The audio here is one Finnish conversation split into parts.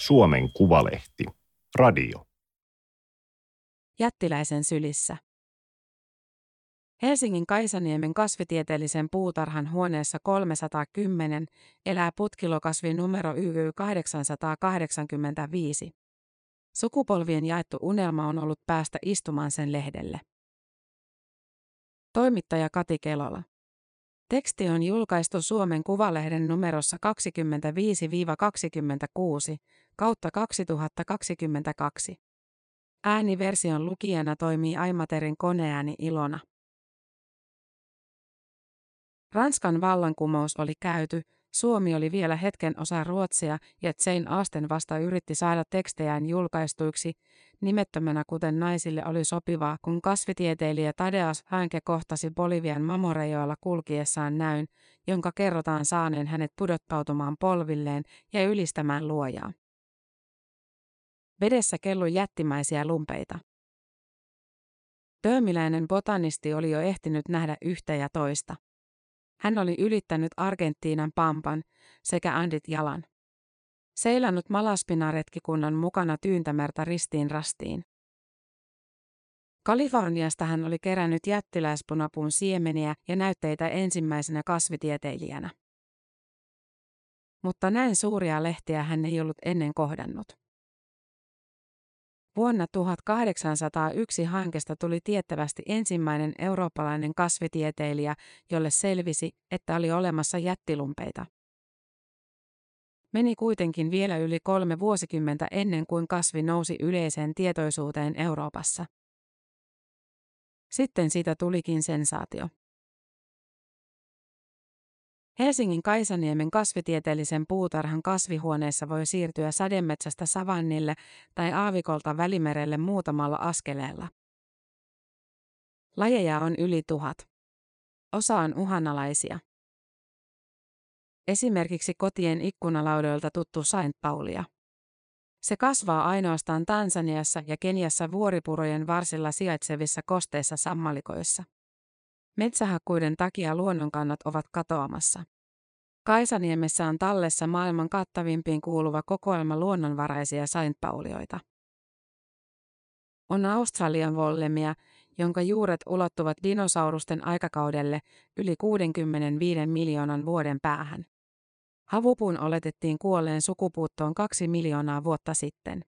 Suomen Kuvalehti. Radio. Jättiläisen sylissä. Helsingin Kaisaniemen kasvitieteellisen puutarhan huoneessa 310 elää putkilokasvi numero YY885. Sukupolvien jaettu unelma on ollut päästä istumaan sen lehdelle. Toimittaja Kati Kelola. Teksti on julkaistu Suomen Kuvalehden numerossa 25-26 / 2022. Ääniversion lukijana toimii Aimaterin koneääni Ilona. Ranskan vallankumous oli käyty, Suomi oli vielä hetken osa Ruotsia ja Jane Austen vasta yritti saada tekstejään julkaistuiksi, nimettömänä kuten naisille oli sopivaa, kun kasvitieteilijä Tadeáš Haenke kohtasi Bolivian Mamorejoilla kulkiessaan näyn, jonka kerrotaan saaneen hänet pudottautumaan polvilleen ja ylistämään luojaa. Vedessä kellui jättimäisiä lumpeita. Töömiläinen botanisti oli jo ehtinyt nähdä yhtä ja toista. Hän oli ylittänyt Argentiinan pampan sekä Andit jalan. Seilannut Malaspina-retkikunnan mukana Tyyntämerta ristiin rastiin. Kaliforniasta hän oli kerännyt jättiläispunapun siemeniä ja näytteitä ensimmäisenä kasvitieteilijänä. Mutta näin suuria lehtiä hän ei ollut ennen kohdannut. Vuonna 1801 Hankesta tuli tiettävästi ensimmäinen eurooppalainen kasvitieteilijä, jolle selvisi, että oli olemassa jättilumpeita. Meni kuitenkin vielä yli 3 vuosikymmentä ennen kuin kasvi nousi yleiseen tietoisuuteen Euroopassa. Sitten siitä tulikin sensaatio. Helsingin Kaisaniemen kasvitieteellisen puutarhan kasvihuoneessa voi siirtyä sademetsästä savannille tai aavikolta Välimerelle muutamalla askeleella. Lajeja on yli 1000. Osa on uhanalaisia. Esimerkiksi kotien ikkunalaudoilta tuttu Saint-Paulia. Se kasvaa ainoastaan Tansaniassa ja Keniassa vuoripurojen varsilla sijaitsevissa kosteissa sammalikoissa. Metsähakkuiden takia luonnonkannat ovat katoamassa. Kaisaniemessä on tallessa maailman kattavimpiin kuuluva kokoelma luonnonvaraisia saintpaulioita. On Australian vollemia, jonka juuret ulottuvat dinosaurusten aikakaudelle yli 65 miljoonan vuoden päähän. Havupuun oletettiin kuolleen sukupuuttoon 2 miljoonaa vuotta sitten.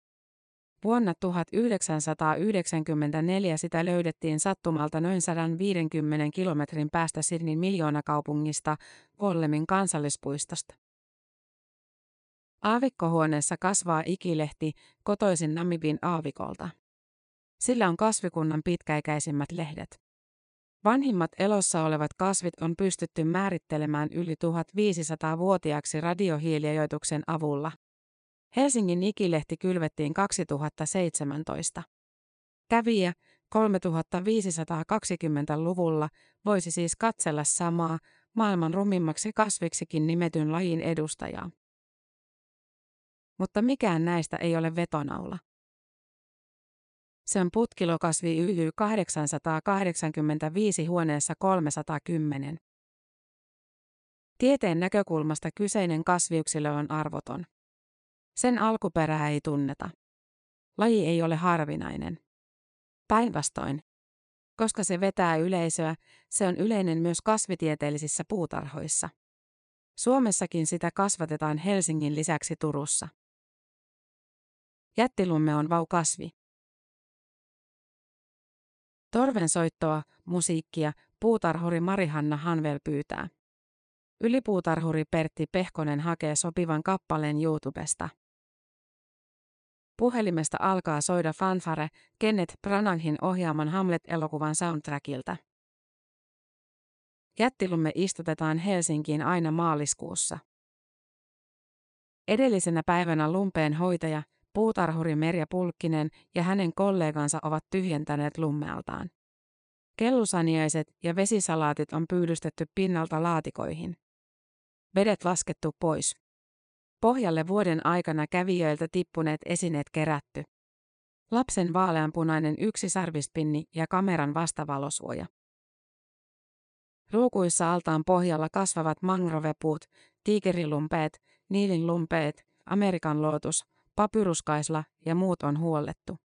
Vuonna 1994 sitä löydettiin sattumalta noin 150 kilometrin päästä Sydneyn miljoonakaupungista Wollemin kansallispuistosta. Aavikkohuoneessa kasvaa ikilehti, kotoisin Namibin aavikolta. Sillä on kasvikunnan pitkäikäisimmät lehdet. Vanhimmat elossa olevat kasvit on pystytty määrittelemään yli 1500-vuotiaaksi radiohiiliajoituksen avulla. Helsingin ikilehti kylvettiin 2017. Kävijä 3520-luvulla voisi siis katsella samaa, maailman rumimmaksi kasviksikin nimetyn lajin edustajaa. Mutta mikään näistä ei ole vetonaula. Se on putkilokasvi YY885 huoneessa 310. Tieteen näkökulmasta kyseinen kasviyksilö on arvoton. Sen alkuperää ei tunneta. Laji ei ole harvinainen. Päinvastoin. Koska se vetää yleisöä, se on yleinen myös kasvitieteellisissä puutarhoissa. Suomessakin sitä kasvatetaan Helsingin lisäksi Turussa. Jättilumme on vaukasvi. Torvensoittoa, musiikkia, puutarhuri Marihanna Hanvel pyytää. Ylipuutarhuri Pertti Pehkonen hakee sopivan kappaleen YouTubesta. Puhelimesta alkaa soida fanfare Kenneth Branaghin ohjaaman Hamlet-elokuvan soundtrackilta. Jättilumme istutetaan Helsinkiin aina maaliskuussa. Edellisenä päivänä lumpeen hoitaja, puutarhuri Merja Pulkkinen ja hänen kollegansa ovat tyhjentäneet lummealtaan. Kellusaniaiset ja vesisalaatit on pyydystetty pinnalta laatikoihin. Vedet laskettu pois. Pohjalle vuoden aikana kävijöiltä tippuneet esineet kerätty. Lapsen vaaleanpunainen yksisarvispinni ja kameran vastavalosuoja. Ruukuissa altaan pohjalla kasvavat mangrovepuut, tiikerilumpeet, niilinlumpeet, Amerikan lootus, papyruskaisla ja muut on huollettu.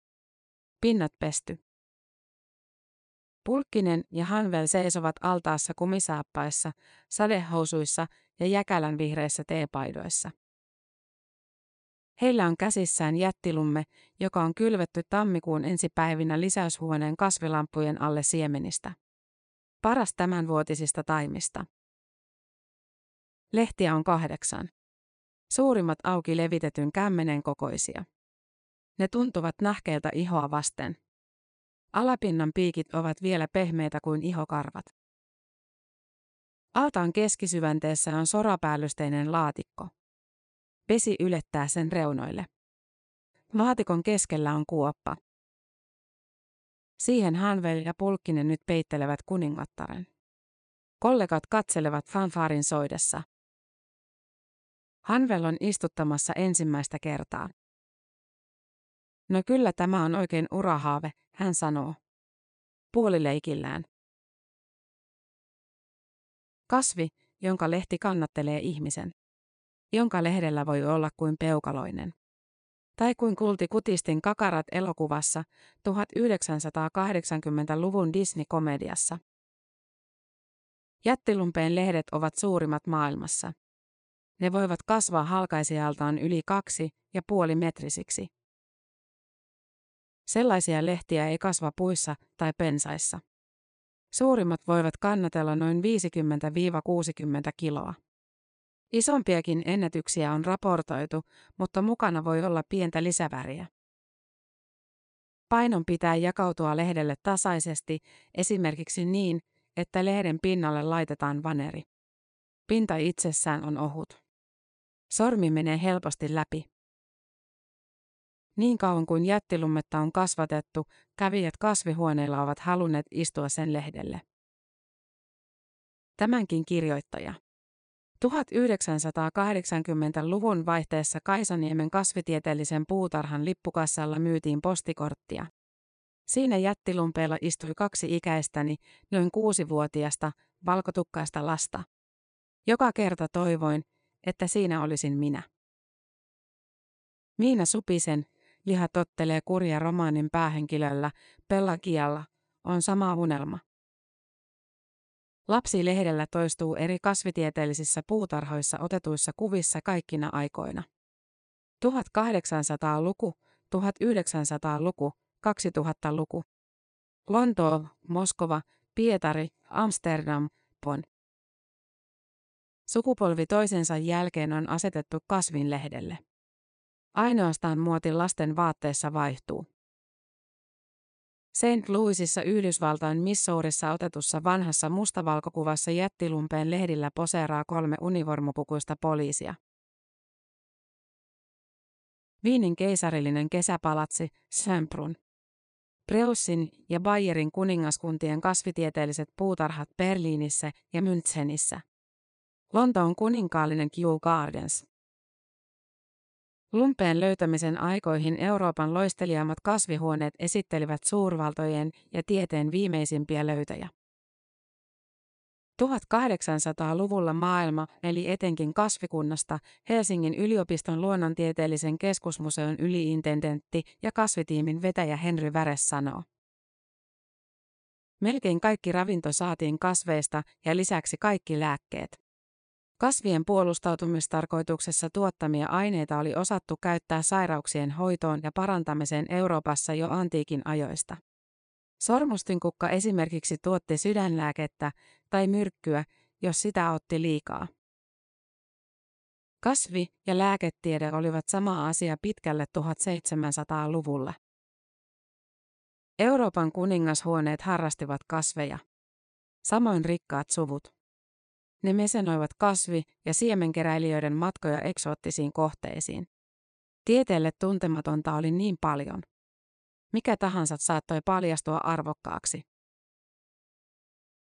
Pinnat pesty. Pulkkinen ja Hanvel seisovat altaassa kumisaappaissa, sadehousuissa ja jäkälän vihreissä teepaidoissa. Heillä on käsissään jättilumme, joka on kylvetty tammikuun ensipäivinä lisäyshuoneen kasvilampujen alle siemenistä. Paras tämänvuotisista taimista. Lehtiä on 8. Suurimmat auki levitetyn kämmenen kokoisia. Ne tuntuvat nahkeilta ihoa vasten. Alapinnan piikit ovat vielä pehmeitä kuin ihokarvat. Altaan keskisyvänteessä on sorapäällysteinen laatikko. Vesi ylettää sen reunoille. Laatikon keskellä on kuoppa. Siihen Hanvel ja Pulkkinen nyt peittelevät kuningattaren. Kollegat katselevat fanfaarin soidessa. Hanvel on istuttamassa ensimmäistä kertaa. No kyllä tämä on oikein urahaave, hän sanoo. Puolileikillään. Kasvi, jonka lehti kannattelee ihmisen. Jonka lehdellä voi olla kuin peukaloinen. Tai kuin kultikutistin kakarat elokuvassa 1980-luvun Disney-komediassa. Jättilumpeen lehdet ovat suurimmat maailmassa. Ne voivat kasvaa halkaisijaltaan yli 2,5 metrisiksi. Sellaisia lehtiä ei kasva puissa tai pensaissa. Suurimmat voivat kannatella noin 50-60 kiloa. Isompiakin ennätyksiä on raportoitu, mutta mukana voi olla pientä lisäväriä. Painon pitää jakautua lehdelle tasaisesti, esimerkiksi niin, että lehden pinnalle laitetaan vaneri. Pinta itsessään on ohut. Sormi menee helposti läpi. Niin kauan kuin jättilummetta on kasvatettu, kävijät kasvihuoneilla ovat halunneet istua sen lehdelle. Tämänkin kirjoittaja. 1980-luvun vaihteessa Kaisaniemen kasvitieteellisen puutarhan lippukassalla myytiin postikorttia. Siinä jättilumpeella istui 2 ikäistäni, noin 6-vuotiasta, valkotukkaista lasta. Joka kerta toivoin, että siinä olisin minä. Miina Supisen, liha tottelee kurja romaanin päähenkilöllä, Pellagialla, on sama unelma. Lapsi lehdellä toistuu eri kasvitieteellisissä puutarhoissa otetuissa kuvissa kaikkina aikoina. 1800-luku, 1900-luku, 2000-luku. Lontoo, Moskova, Pietari, Amsterdam, Bonn. Sukupolvi toisensa jälkeen on asetettu kasvin lehdelle. Ainoastaan muoti lasten vaatteessa vaihtuu. St. Louisissa Yhdysvaltain Missourissa otetussa vanhassa mustavalkokuvassa jättilumpeen lehdillä poseeraa 3 univormupukuista poliisia. Wienin keisarillinen kesäpalatsi, Schönbrunn. Preussin ja Bayerin kuningaskuntien kasvitieteelliset puutarhat Berliinissä ja Münchenissä. Lontoon kuninkaallinen Kew Gardens. Lumpeen löytämisen aikoihin Euroopan loisteliaimmat kasvihuoneet esittelivät suurvaltojen ja tieteen viimeisimpiä löytöjä. 1800-luvulla maailma, eli etenkin kasvikunnasta, Helsingin yliopiston luonnontieteellisen keskusmuseon yliintendentti ja kasvitiimin vetäjä Henry Väre sanoo. Melkein kaikki ravinto saatiin kasveista ja lisäksi kaikki lääkkeet. Kasvien puolustautumistarkoituksessa tuottamia aineita oli osattu käyttää sairauksien hoitoon ja parantamiseen Euroopassa jo antiikin ajoista. Sormustinkukka esimerkiksi tuotti sydänlääkettä tai myrkkyä, jos sitä otti liikaa. Kasvi ja lääketiede olivat sama asia pitkälle 1700-luvulla. Euroopan kuningashuoneet harrastivat kasveja. Samoin rikkaat suvut. Ne mesenoivat kasvi- ja siemenkeräilijöiden matkoja eksoottisiin kohteisiin. Tieteelle tuntematonta oli niin paljon. Mikä tahansa saattoi paljastua arvokkaaksi.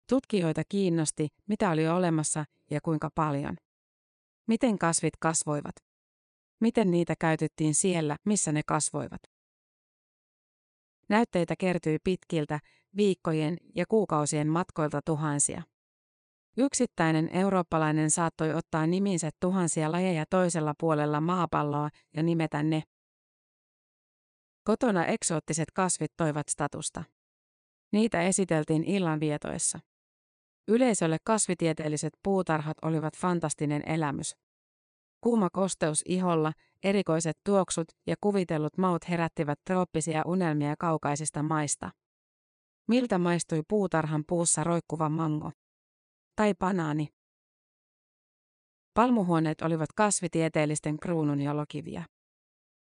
Tutkijoita kiinnosti, mitä oli olemassa ja kuinka paljon. Miten kasvit kasvoivat? Miten niitä käytettiin siellä, missä ne kasvoivat? Näytteitä kertyi pitkiltä, viikkojen ja kuukausien matkoilta tuhansia. Yksittäinen eurooppalainen saattoi ottaa niminsä tuhansia lajeja toisella puolella maapalloa ja nimetä ne, Kotona eksoottiset kasvit toivat statusta. Niitä esiteltiin illan vietoissa. Yleisölle kasvitieteelliset puutarhat olivat fantastinen elämys. Kuuma kosteus iholla, erikoiset tuoksut ja kuvitellut maut herättivät trooppisia unelmia kaukaisista maista. Miltä maistui puutarhan puussa roikkuva mango? Tai banaani? Palmuhuoneet olivat kasvitieteellisten kruunun jalokiviä.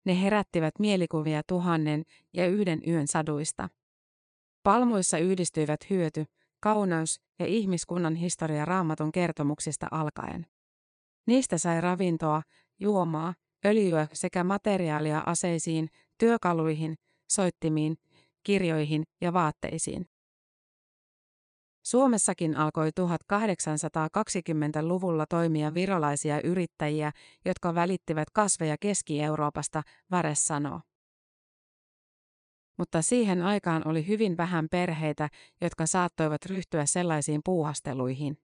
Ne herättivät mielikuvia 1001 yön saduista. Palmuissa yhdistyivät hyöty, kauneus ja ihmiskunnan historia Raamatun kertomuksista alkaen. Niistä sai ravintoa, juomaa, öljyä sekä materiaalia aseisiin, työkaluihin, soittimiin, kirjoihin ja vaatteisiin. Suomessakin alkoi 1820-luvulla toimia virolaisia yrittäjiä, jotka välittivät kasveja Keski-Euroopasta, Väre sanoo. Mutta siihen aikaan oli hyvin vähän perheitä, jotka saattoivat ryhtyä sellaisiin puuhasteluihin.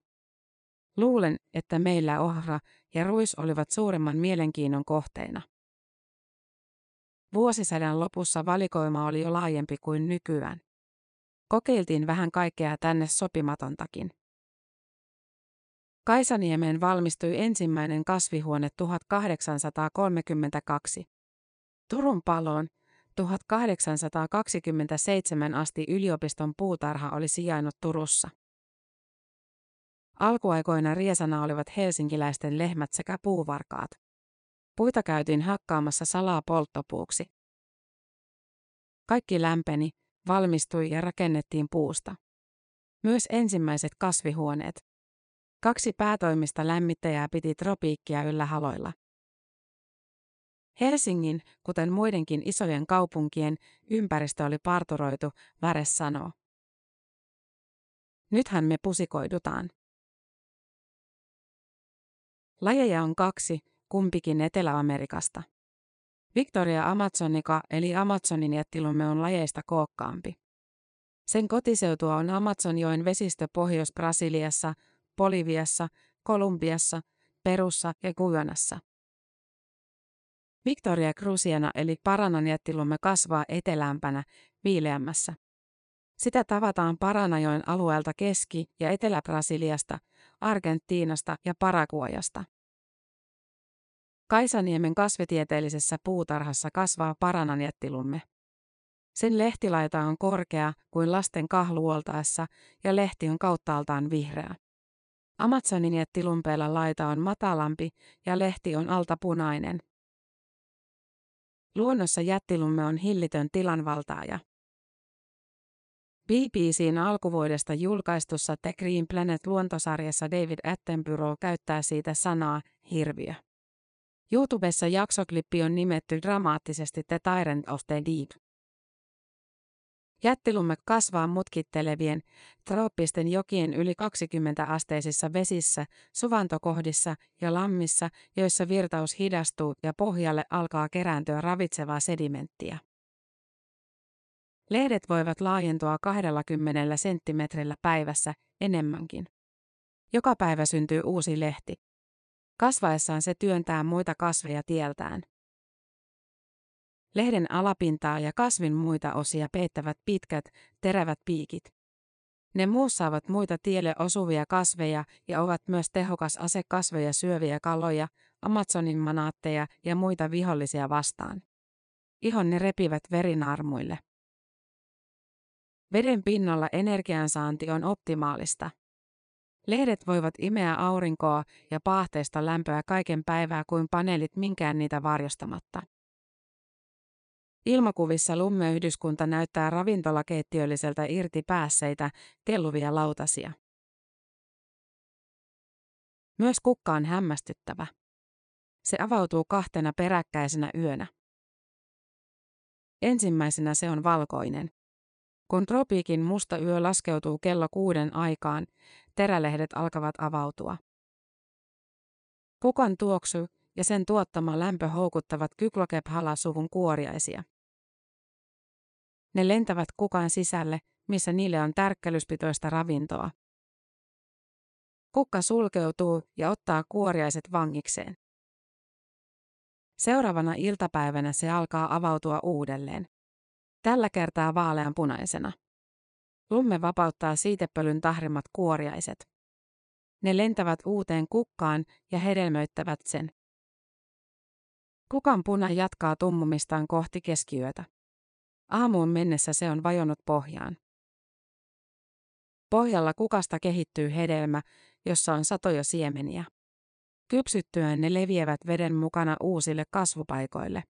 Luulen, että meillä ohra ja ruis olivat suurimman mielenkiinnon kohteina. Vuosisadan lopussa valikoima oli jo laajempi kuin nykyään. Kokeiltiin vähän kaikkea tänne sopimatontakin. Kaisaniemeen valmistui ensimmäinen kasvihuone 1832. Turun paloon 1827 asti yliopiston puutarha oli sijainnut Turussa. Alkuaikoina riesana olivat helsinkiläisten lehmät sekä puuvarkaat. Puita käytiin hakkaamassa salaa polttopuuksi. Kaikki lämpeni, valmistui ja rakennettiin puusta. Myös ensimmäiset kasvihuoneet. 2 päätoimista lämmittäjää piti tropiikkia yllä haloilla. Helsingin, kuten muidenkin isojen kaupunkien, ympäristö oli parturoitu, Väre sanoo. Nythän me pusikoidutaan. Lajeja on 2, kumpikin Etelä-Amerikasta. Victoria Amazonica eli Amazonin jättilumme on lajeista kookkaampi. Sen kotiseutua on Amazonjoen vesistö Pohjois-Brasiliassa, Boliviassa, Kolumbiassa, Perussa ja Guyanassa. Victoria cruziana eli Paranan jättilumme kasvaa etelämpänä, viileämmässä. Sitä tavataan Paranajoen alueelta Keski- ja Etelä-Brasiliasta, Argentiinasta ja Paraguayasta. Kaisaniemen kasvitieteellisessä puutarhassa kasvaa Paranan jättilumme. Sen lehtilaita on korkea kuin lasten kahluoltaessa ja lehti on kauttaaltaan vihreä. Amazonin jättilumpeella laita on matalampi ja lehti on altapunainen. Luonnossa jättilumme on hillitön tilanvaltaaja. BBC:n alkuvuodesta julkaistussa The Green Planet -luontosarjassa David Attenborough käyttää siitä sanaa hirviö. YouTubessa jaksoklippi on nimetty dramaattisesti The Tyrant of the Deep. Jättilumme kasvaa mutkittelevien, trooppisten jokien yli 20-asteisissa vesissä, suvantokohdissa ja lammissa, joissa virtaus hidastuu ja pohjalle alkaa kerääntyä ravitsevaa sedimenttiä. Lehdet voivat laajentua 20 senttimetrillä päivässä, enemmänkin. Joka päivä syntyy uusi lehti. Kasvaessaan se työntää muita kasveja tieltään. Lehden alapintaa ja kasvin muita osia peittävät pitkät, terävät piikit. Ne muussaavat muita tielle osuvia kasveja ja ovat myös tehokas ase kasveja syöviä kaloja, Amazonin manaatteja ja muita vihollisia vastaan. Ihon ne repivät verinarmuille. Veden pinnalla energiansaanti on optimaalista. Lehdet voivat imeä aurinkoa ja paahteista lämpöä kaiken päivää kuin paneelit minkään niitä varjostamatta. Ilmakuvissa lummeyhdyskunta näyttää ravintolakeittiölliseltä irti päässeitä, kelluvia lautasia. Myös kukka on hämmästyttävä. Se avautuu 2 peräkkäisenä yönä. Ensimmäisenä se on valkoinen. Kun tropiikin musta yö laskeutuu kello 6 aikaan, terälehdet alkavat avautua. Kukan tuoksu ja sen tuottama lämpö houkuttavat kyklokebhala-suvun kuoriaisia. Ne lentävät kukan sisälle, missä niille on tärkkelyspitoista ravintoa. Kukka sulkeutuu ja ottaa kuoriaiset vangikseen. Seuraavana iltapäivänä se alkaa avautua uudelleen. Tällä kertaa vaaleanpunaisena. Lumme vapauttaa siitepölyn tahrimat kuoriaiset. Ne lentävät uuteen kukkaan ja hedelmöittävät sen. Kukan puna jatkaa tummumistaan kohti keskiyötä. Aamuun mennessä se on vajonnut pohjaan. Pohjalla kukasta kehittyy hedelmä, jossa on satoja siemeniä. Kypsyttyään ne leviävät veden mukana uusille kasvupaikoille.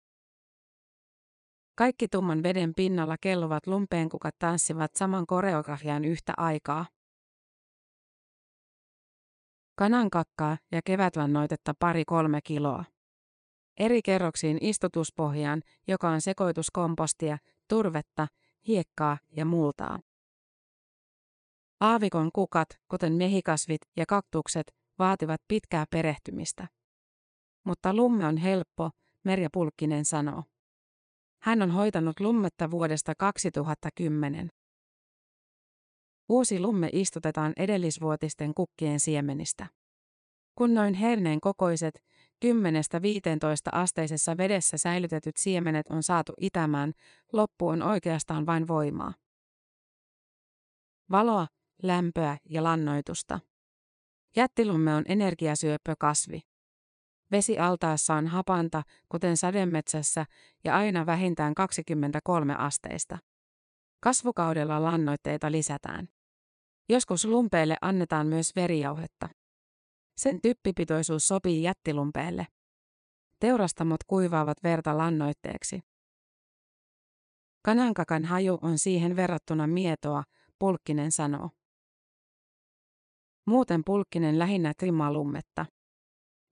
Kaikki tumman veden pinnalla kelluvat lumpeenkukat tanssivat saman koreografian yhtä aikaa. Kanankakkaa ja kevätlannoitetta 2-3 kiloa. Eri kerroksiin istutuspohjaan, joka on sekoitus kompostia, turvetta, hiekkaa ja multaa. Aavikon kukat, kuten mehikasvit ja kaktukset, vaativat pitkää perehtymistä. Mutta lumme on helppo, Merja Pulkkinen sanoo. Hän on hoitanut lummetta vuodesta 2010. Uusi lumme istutetaan edellisvuotisten kukkien siemenistä. Kun noin herneen kokoiset, 10–15 asteisessa vedessä säilytetyt siemenet on saatu itämään, loppu on oikeastaan vain voimaa. Valoa, lämpöä ja lannoitusta. Jättilumme on energiasyöppökasvi. Vesi altaassa on hapanta, kuten sademetsässä, ja aina vähintään 23 asteista. Kasvukaudella lannoitteita lisätään. Joskus lumpeille annetaan myös verijauhetta. Sen typpipitoisuus sopii jättilumpeelle. Teurastamot kuivaavat verta lannoitteeksi. Kanankakan haju on siihen verrattuna mietoa, Pulkkinen sanoo. Muuten Pulkkinen lähinnä trimmaa lummetta.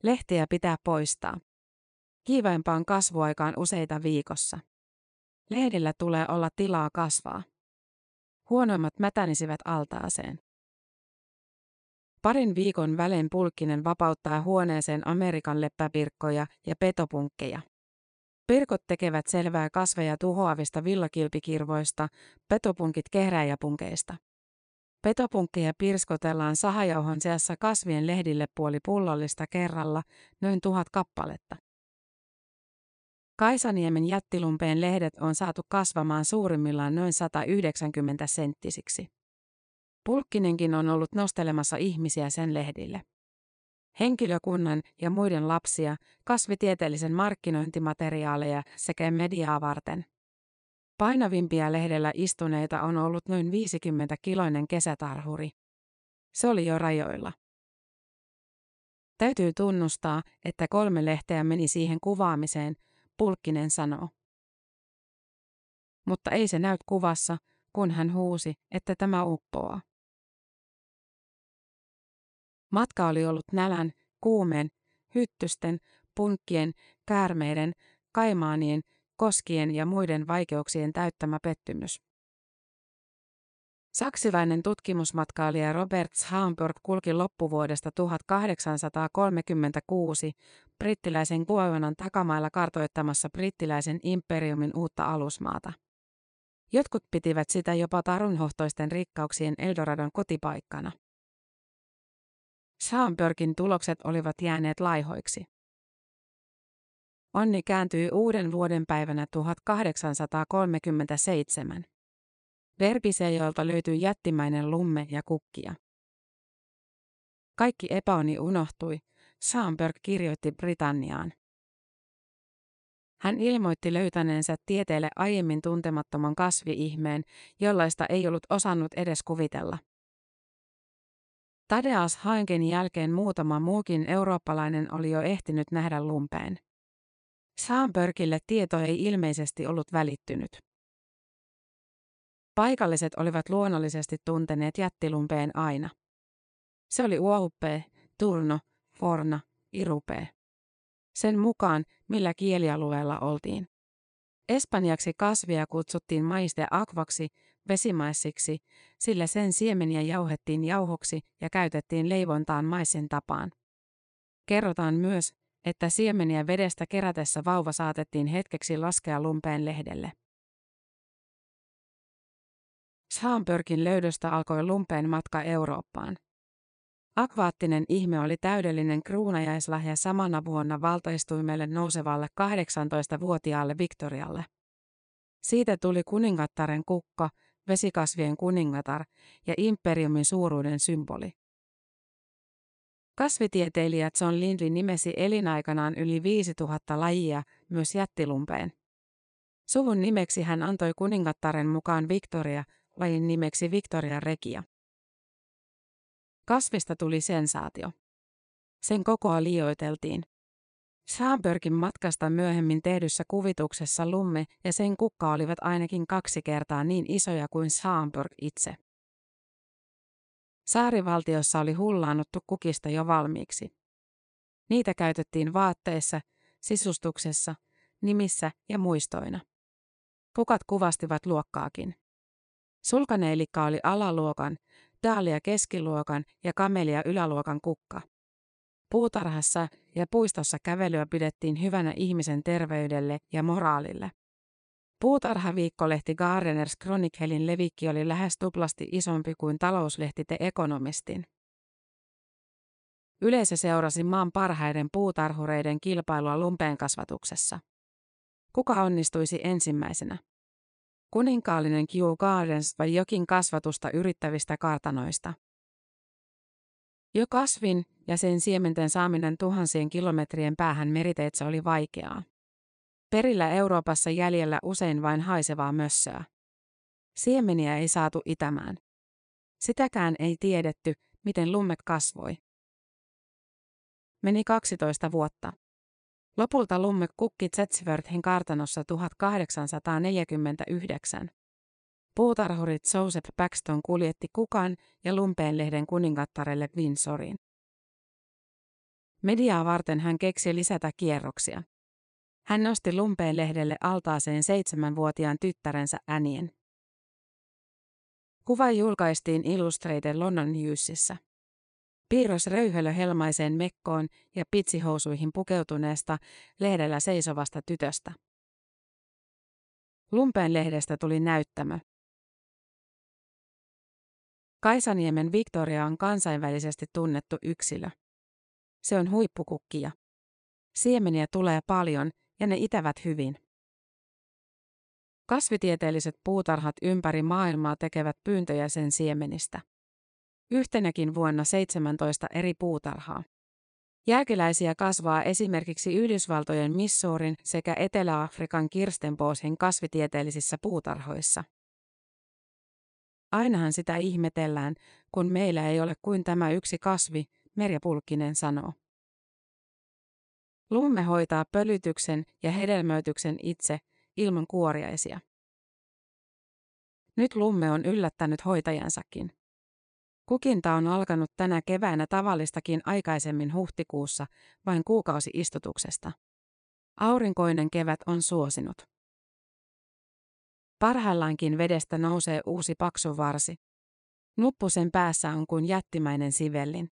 Lehtiä pitää poistaa. Kiivaimpaan kasvuaikaan useita viikossa. Lehdillä tulee olla tilaa kasvaa. Huonoimmat mätänisivät altaaseen. Parin viikon välein Pulkkinen vapauttaa huoneeseen Amerikan leppäpirkkoja ja petopunkkeja. Pirkot tekevät selvää kasveja tuhoavista villakilpikirvoista, petopunkit kehrääjäpunkeista. Petopunkkeja pirskotellaan sahajauhon seassa kasvien lehdille puoli pullollista kerralla, noin 1000 kappaletta. Kaisaniemen jättilumpeen lehdet on saatu kasvamaan suurimmillaan noin 190 senttisiksi. Pulkkinenkin on ollut nostelemassa ihmisiä sen lehdille. Henkilökunnan ja muiden lapsia, kasvitieteellisen markkinointimateriaaleja sekä mediaa varten. Painavimpia lehdellä istuneita on ollut noin 50-kiloinen kesätarhuri. Se oli jo rajoilla. Täytyy tunnustaa, että 3 lehteä meni siihen kuvaamiseen, Pulkkinen sanoo. Mutta ei se näy kuvassa, kun hän huusi, että tämä uppoaa. Matka oli ollut nälän, kuumeen, hyttysten, punkkien, käärmeiden, kaimaanien, koskien ja muiden vaikeuksien täyttämä pettymys. Saksilainen tutkimusmatkailija Robert Schomburgk kulki loppuvuodesta 1836 brittiläisen Guianan takamailla kartoittamassa brittiläisen imperiumin uutta alusmaata. Jotkut pitivät sitä jopa tarunhohtoisten rikkauksien Eldoradon kotipaikkana. Schomburgkin tulokset olivat jääneet laihoiksi. Onni kääntyi uuden vuoden päivänä 1837. Derbysejoilta löytyi jättimäinen lumme ja kukkia. Kaikki epäoni unohtui, Schomburgk kirjoitti Britanniaan. Hän ilmoitti löytäneensä tieteelle aiemmin tuntemattoman kasvi-ihmeen, jollaista ei ollut osannut edes kuvitella. Tadeáš Haenken jälkeen muutama muukin eurooppalainen oli jo ehtinyt nähdä lumpeen. Schomburgkille tieto ei ilmeisesti ollut välittynyt. Paikalliset olivat luonnollisesti tunteneet jättilumpeen aina. Se oli uohuppee, turno, forna, irupee. Sen mukaan, millä kielialueella oltiin. Espanjaksi kasvia kutsuttiin maisteakvaksi, vesimaissiksi, sillä sen siemeniä jauhettiin jauhoksi ja käytettiin leivontaan maissin tapaan. Kerrotaan myös, että siemeniä vedestä kerätessä vauva saatettiin hetkeksi laskea lumpeen lehdelle. Schomburgkin löydöstä alkoi lumpeen matka Eurooppaan. Akvaattinen ihme oli täydellinen kruunajaislahja samana vuonna valtaistuimelle nousevalle 18-vuotiaalle Victorialle. Siitä tuli kuningattaren kukka, vesikasvien kuningatar ja imperiumin suuruuden symboli. Kasvitieteilijä John Lindley nimesi elinaikanaan yli 5000 lajia, myös jättilumpeen. Suvun nimeksi hän antoi kuningattaren mukaan Victoria, lajin nimeksi Victoria Regia. Kasvista tuli sensaatio. Sen kokoa liioiteltiin. Schomburgkin matkasta myöhemmin tehdyssä kuvituksessa lumme ja sen kukka olivat ainakin 2 kertaa niin isoja kuin Schomburgk itse. Saarivaltiossa oli hullaannuttu kukista jo valmiiksi. Niitä käytettiin vaatteissa, sisustuksessa, nimissä ja muistoina. Kukat kuvastivat luokkaakin. Sulkaneilikka oli alaluokan, daalia keskiluokan ja kamelia yläluokan kukka. Puutarhassa ja puistossa kävelyä pidettiin hyvänä ihmisen terveydelle ja moraalille. Puutarhaviikkolehti Gardeners Chroniclein levikki oli lähes tuplasti isompi kuin talouslehti The Economistin. Yleisö seurasi maan parhaiden puutarhureiden kilpailua lumpeen kasvatuksessa. Kuka onnistuisi ensimmäisenä? Kuninkaallinen Kew Gardens vai jokin kasvatusta yrittävistä kartanoista? Jo kasvin ja sen siementen saaminen tuhansien kilometrien päähän meriteitse oli vaikeaa. Perillä Euroopassa jäljellä usein vain haisevaa mössöä. Siemeniä ei saatu itämään. Sitäkään ei tiedetty, miten lumme kasvoi. Meni 12 vuotta. Lopulta lumme kukki Zetsworthin kartanossa 1849. Puutarhurit Joseph Paxton kuljetti kukan ja lumpeenlehden kuningattarelle Windsoriin. Mediaa varten hän keksi lisätä kierroksia. Hän nosti lumpeenlehdelle altaaseen 7-vuotiaan tyttärensä Annien. Kuva julkaistiin Illustrated London Newsissa. Piirros röyhölö helmaiseen mekkoon ja pitsihousuihin pukeutuneesta lehdellä seisovasta tytöstä. Lumpeenlehdestä tuli näyttämö. Kaisaniemen Victoria on kansainvälisesti tunnettu yksilö. Se on huippukukkia. Siemeniä tulee paljon ja ne itävät hyvin. Kasvitieteelliset puutarhat ympäri maailmaa tekevät pyyntöjä sen siemenistä. Yhtenäkin vuonna 17 eri puutarhaa. Jääkeläisiä kasvaa esimerkiksi Yhdysvaltojen Missourin sekä Etelä-Afrikan Kirstenboschin kasvitieteellisissä puutarhoissa. Ainahan sitä ihmetellään, kun meillä ei ole kuin tämä yksi kasvi, Merja Pulkkinen sanoo. Lumme hoitaa pölytyksen ja hedelmöityksen itse, ilman kuoriaisia. Nyt lumme on yllättänyt hoitajansakin. Kukinta on alkanut tänä keväänä tavallistakin aikaisemmin huhtikuussa, vain kuukausi istutuksesta. Aurinkoinen kevät on suosinut. Parhaillaankin vedestä nousee uusi paksu varsi. Nuppu sen päässä on kuin jättimäinen sivellin.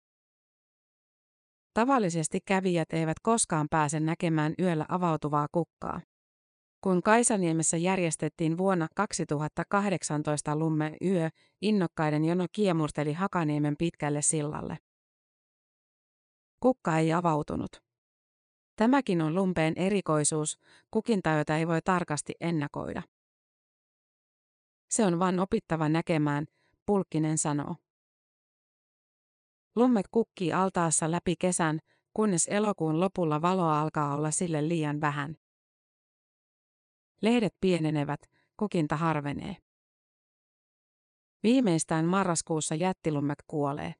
Tavallisesti kävijät eivät koskaan pääse näkemään yöllä avautuvaa kukkaa. Kun Kaisaniemessä järjestettiin vuonna 2018 lumme yö, innokkaiden jono kiemurteli Hakaniemen pitkälle sillalle. Kukka ei avautunut. Tämäkin on lumpeen erikoisuus, kukinta jota ei voi tarkasti ennakoida. Se on vain opittava näkemään, Pulkkinen sanoo. Lumme kukkii altaassa läpi kesän, kunnes elokuun lopulla valoa alkaa olla sille liian vähän. Lehdet pienenevät, kukinta harvenee. Viimeistään marraskuussa jättilumme kuolee.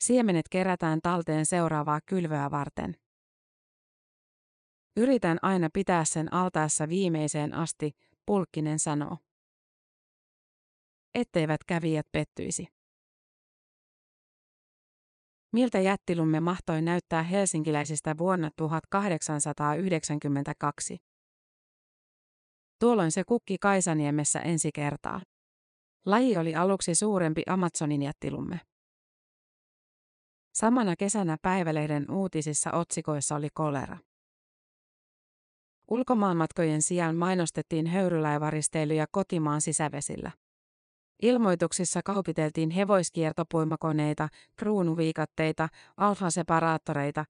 Siemenet kerätään talteen seuraavaa kylvöä varten. Yritän aina pitää sen altaassa viimeiseen asti, Pulkkinen sanoo. Etteivät kävijät pettyisi. Miltä jättilumme mahtoi näyttää helsinkiläisistä vuonna 1892? Tuolloin se kukki Kaisaniemessä ensi kertaa. Laji oli aluksi suurempi Amazonin jättilumme. Samana kesänä päivälehden uutisissa otsikoissa oli kolera. Ulkomaanmatkojen sijaan mainostettiin höyrylaivaristeilyjä kotimaan sisävesillä. Ilmoituksissa kaupiteltiin hevoskiertopuimakoneita, kruunuviikatteita, alfaseparaattoreita,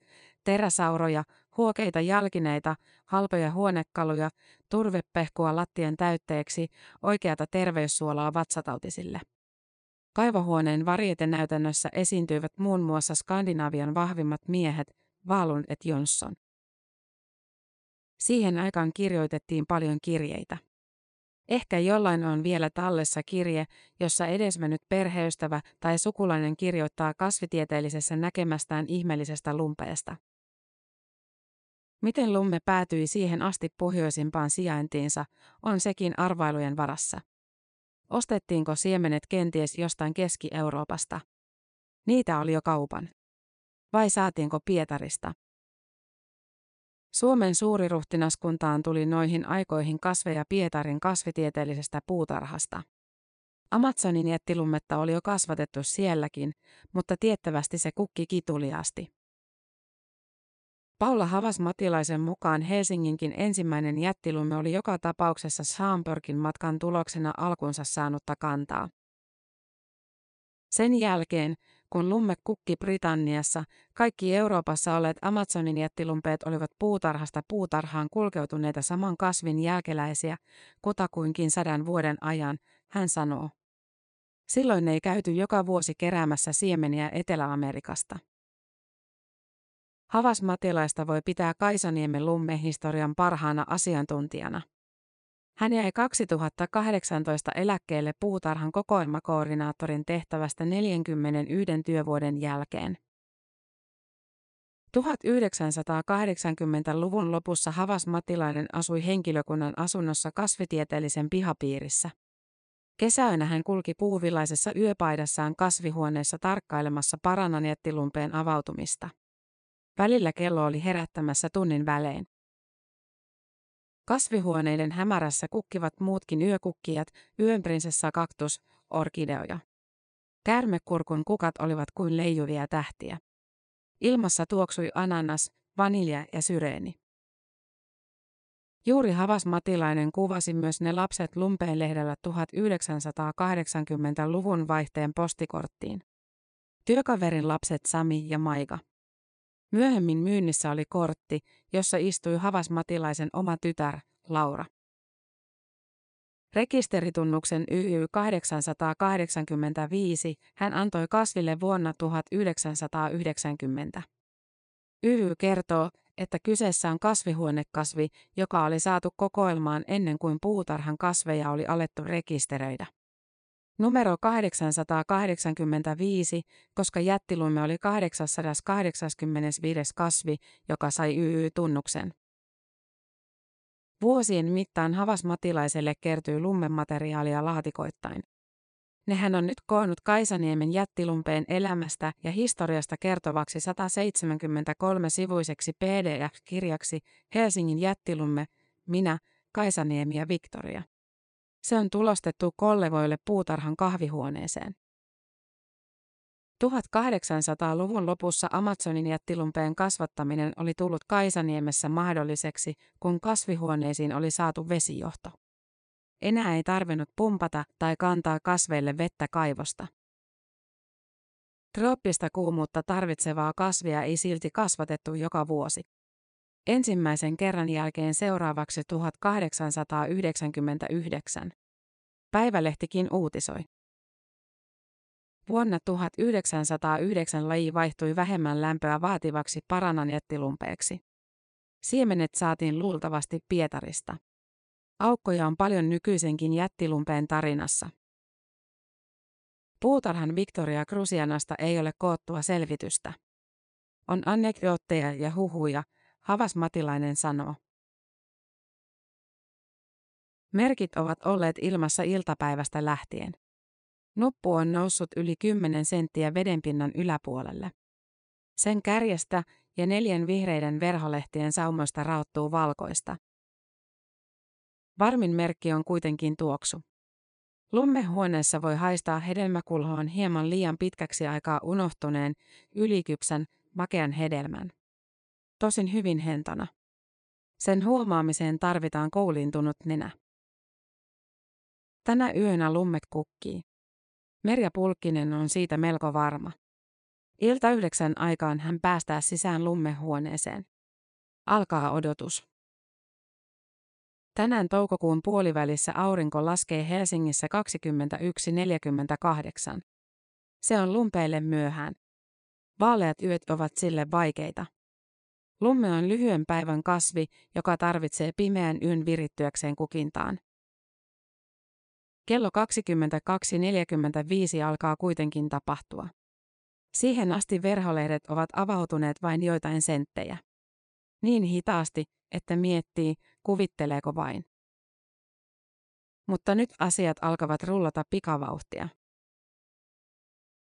teräsauroja, huokeita jalkineita, halpoja huonekaluja, turvepehkua lattien täytteeksi, oikeata terveyssuolaa vatsatautisille. Kaivohuoneen varietenäytännössä esiintyivät muun muassa Skandinavian vahvimmat miehet, Wahlund et Jonsson. Siihen aikaan kirjoitettiin paljon kirjeitä. Ehkä jollain on vielä tallessa kirje, jossa edesmennyt perheystävä tai sukulainen kirjoittaa kasvitieteellisessä näkemästään ihmeellisestä lumpeesta. Miten lumme päätyi siihen asti pohjoisimpaan sijaintiinsa, on sekin arvailujen varassa. Ostettiinko siemenet kenties jostain Keski-Euroopasta? Niitä oli jo kaupan. Vai saatiinko Pietarista? Suomen suuriruhtinaskuntaan tuli noihin aikoihin kasveja Pietarin kasvitieteellisestä puutarhasta. Amazonin jättilummetta oli jo kasvatettu sielläkin, mutta tiettävästi se kukki kituliaasti. Paula Havas-Matilaisen mukaan Helsinginkin ensimmäinen jättilumme oli joka tapauksessa Schomburgkin matkan tuloksena alkunsa saanutta kantaa. Sen jälkeen, kun lumme kukki Britanniassa, kaikki Euroopassa olleet Amazonin jättilumpeet olivat puutarhasta puutarhaan kulkeutuneita saman kasvin jälkeläisiä, kutakuinkin 100 vuoden ajan, hän sanoo. Silloin ei käyty joka vuosi keräämässä siemeniä Etelä-Amerikasta. Havas-Matilaista voi pitää Kaisaniemen lummehistorian parhaana asiantuntijana. Hän jäi 2018 eläkkeelle puutarhan kokoelmakoordinaattorin tehtävästä 41 työvuoden jälkeen. 1980-luvun lopussa Havas-Matilainen asui henkilökunnan asunnossa kasvitieteellisen pihapiirissä. Kesäönä hän kulki puuvillaisessa yöpaidassaan kasvihuoneessa tarkkailemassa Paranan jättilumpeen avautumista. Välillä kello oli herättämässä tunnin välein. Kasvihuoneiden hämärässä kukkivat muutkin yökukkijat, yönprinsessa kaktus, orkideoja. Käärmekurkun kukat olivat kuin leijuvia tähtiä. Ilmassa tuoksui ananas, vanilja ja syreeni. Juuri Havas-Matilainen kuvasi myös ne lapset lumpeen lehdellä 1980-luvun vaihteen postikorttiin. Työkaverin lapset Sami ja Maika. Myöhemmin myynnissä oli kortti, jossa istui Havas-Matilaisen oma tytär, Laura. Rekisteritunnuksen YY885 hän antoi kasville vuonna 1990. YY kertoo, että kyseessä on kasvihuonekasvi, joka oli saatu kokoelmaan ennen kuin puutarhan kasveja oli alettu rekisteröidä. Numero 885, koska jättilumme oli 885. kasvi, joka sai YY-tunnuksen. Vuosien mittaan Havas-Matilaiselle kertyy lummemateriaalia laatikoittain. Nehän on nyt koonnut Kaisaniemen jättilumpeen elämästä ja historiasta kertovaksi 173-sivuiseksi PDF-kirjaksi Helsingin jättilumme, minä, Kaisaniemi ja Victoria. Se on tulostettu kollegoille puutarhan kahvihuoneeseen. 1800-luvun lopussa Amazonin jättilumpeen kasvattaminen oli tullut Kaisaniemessä mahdolliseksi, kun kasvihuoneisiin oli saatu vesijohto. Enää ei tarvinnut pumpata tai kantaa kasveille vettä kaivosta. Trooppista kuumuutta tarvitsevaa kasvia ei silti kasvatettu joka vuosi. Ensimmäisen kerran jälkeen seuraavaksi 1899. Päivälehtikin uutisoi. Vuonna 1909 laji vaihtui vähemmän lämpöä vaativaksi Paranan jättilumpeeksi. Siemenet saatiin luultavasti Pietarista. Aukkoja on paljon nykyisenkin jättilumpeen tarinassa. Puutarhan Victoria cruzianasta ei ole koottua selvitystä. On anekdootteja ja huhuja, Havas-Matilainen sanoo. Merkit ovat olleet ilmassa iltapäivästä lähtien. Nuppu on noussut yli 10 senttiä vedenpinnan yläpuolelle. Sen kärjestä ja 4 vihreiden verholehtien saumoista raottuu valkoista. Varmin merkki on kuitenkin tuoksu. Lummehuoneessa voi haistaa hedelmäkulhoon hieman liian pitkäksi aikaa unohtuneen, ylikypsän, makean hedelmän. Tosin hyvin hentona. Sen huomaamiseen tarvitaan koulintunut nenä. Tänä yönä lummet kukkii. Merja Pulkkinen on siitä melko varma. Ilta 9 aikaan hän päästää sisään lummehuoneeseen. Alkaa odotus. Tänään toukokuun puolivälissä aurinko laskee Helsingissä 21:48. Se on lumpeille myöhään. Vaaleat yöt ovat sille vaikeita. Lumme on lyhyen päivän kasvi, joka tarvitsee pimeän yön virittyäkseen kukintaan. Kello 22:45 alkaa kuitenkin tapahtua. Siihen asti verholehdet ovat avautuneet vain joitain senttejä. Niin hitaasti, että miettii, kuvitteleeko vain. Mutta nyt asiat alkavat rullata pikavauhtia.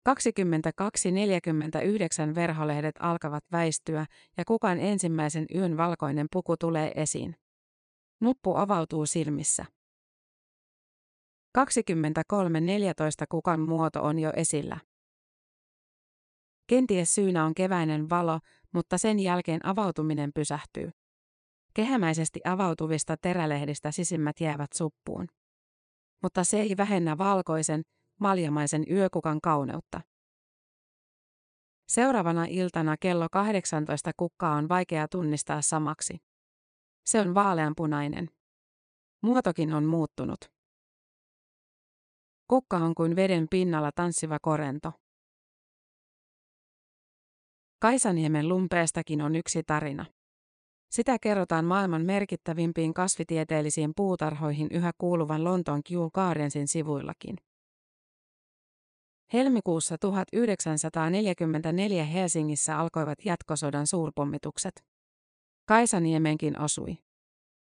22:49 verholehdet alkavat väistyä ja kukan ensimmäisen yön valkoinen puku tulee esiin. Nuppu avautuu silmissä. 23:14 kukan muoto on jo esillä. Kenties syynä on keväinen valo, mutta sen jälkeen avautuminen pysähtyy. Kehämäisesti avautuvista terälehdistä sisimmät jäävät suppuun. Mutta se ei vähennä valkoisen, maljamaisen yökukan kauneutta. Seuraavana iltana kello 18 kukkaa on vaikea tunnistaa samaksi. Se on vaaleanpunainen. Muotokin on muuttunut. Kukka on kuin veden pinnalla tanssiva korento. Kaisaniemen lumpeestakin on yksi tarina. Sitä kerrotaan maailman merkittävimpiin kasvitieteellisiin puutarhoihin yhä kuuluvan Lontoon Kew Gardensin sivuillakin. Helmikuussa 1944 Helsingissä alkoivat jatkosodan suurpommitukset. Kaisaniemenkin osui.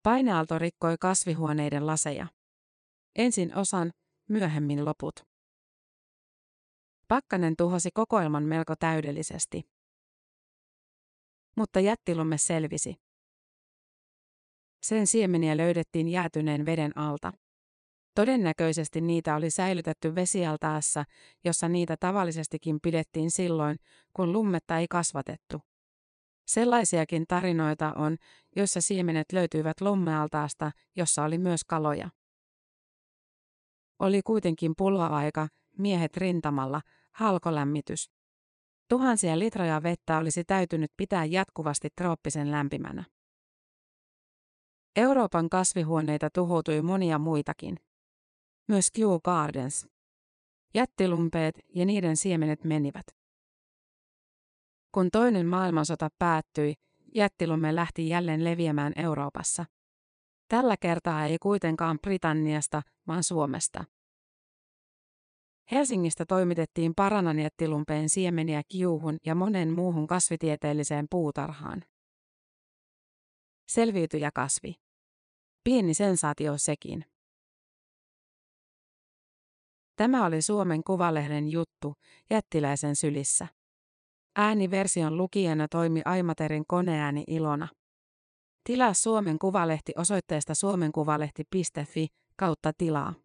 Paineaalto rikkoi kasvihuoneiden laseja. Ensin osan, myöhemmin loput. Pakkanen tuhosi kokoelman melko täydellisesti. Mutta jättilumme selvisi. Sen siemeniä löydettiin jäätyneen veden alta. Todennäköisesti niitä oli säilytetty vesialtaassa, jossa niitä tavallisestikin pidettiin silloin, kun lummetta ei kasvatettu. Sellaisiakin tarinoita on, joissa siemenet löytyivät lummealtaasta, jossa oli myös kaloja. Oli kuitenkin pulva-aika, miehet rintamalla, halkolämmitys. Tuhansia litroja vettä olisi täytynyt pitää jatkuvasti trooppisen lämpimänä. Euroopan kasvihuoneita tuhoutui monia muitakin. Myös Kew Gardens. Jättilumpeet ja niiden siemenet menivät. Kun toinen maailmansota päättyi, jättilumme lähti jälleen leviämään Euroopassa. Tällä kertaa ei kuitenkaan Britanniasta, vaan Suomesta. Helsingistä toimitettiin Paranan jättilumpeen siemeniä Kiuhun ja monen muuhun kasvitieteelliseen puutarhaan. Selviytyjä kasvi. Pieni sensaatio sekin. Tämä oli Suomen Kuvalehden juttu Jättiläisen sylissä. Ääniversion lukijana toimi Aimaterin koneääni Ilona. Tilaa Suomen Kuvalehti osoitteesta suomenkuvalehti.fi/tilaa.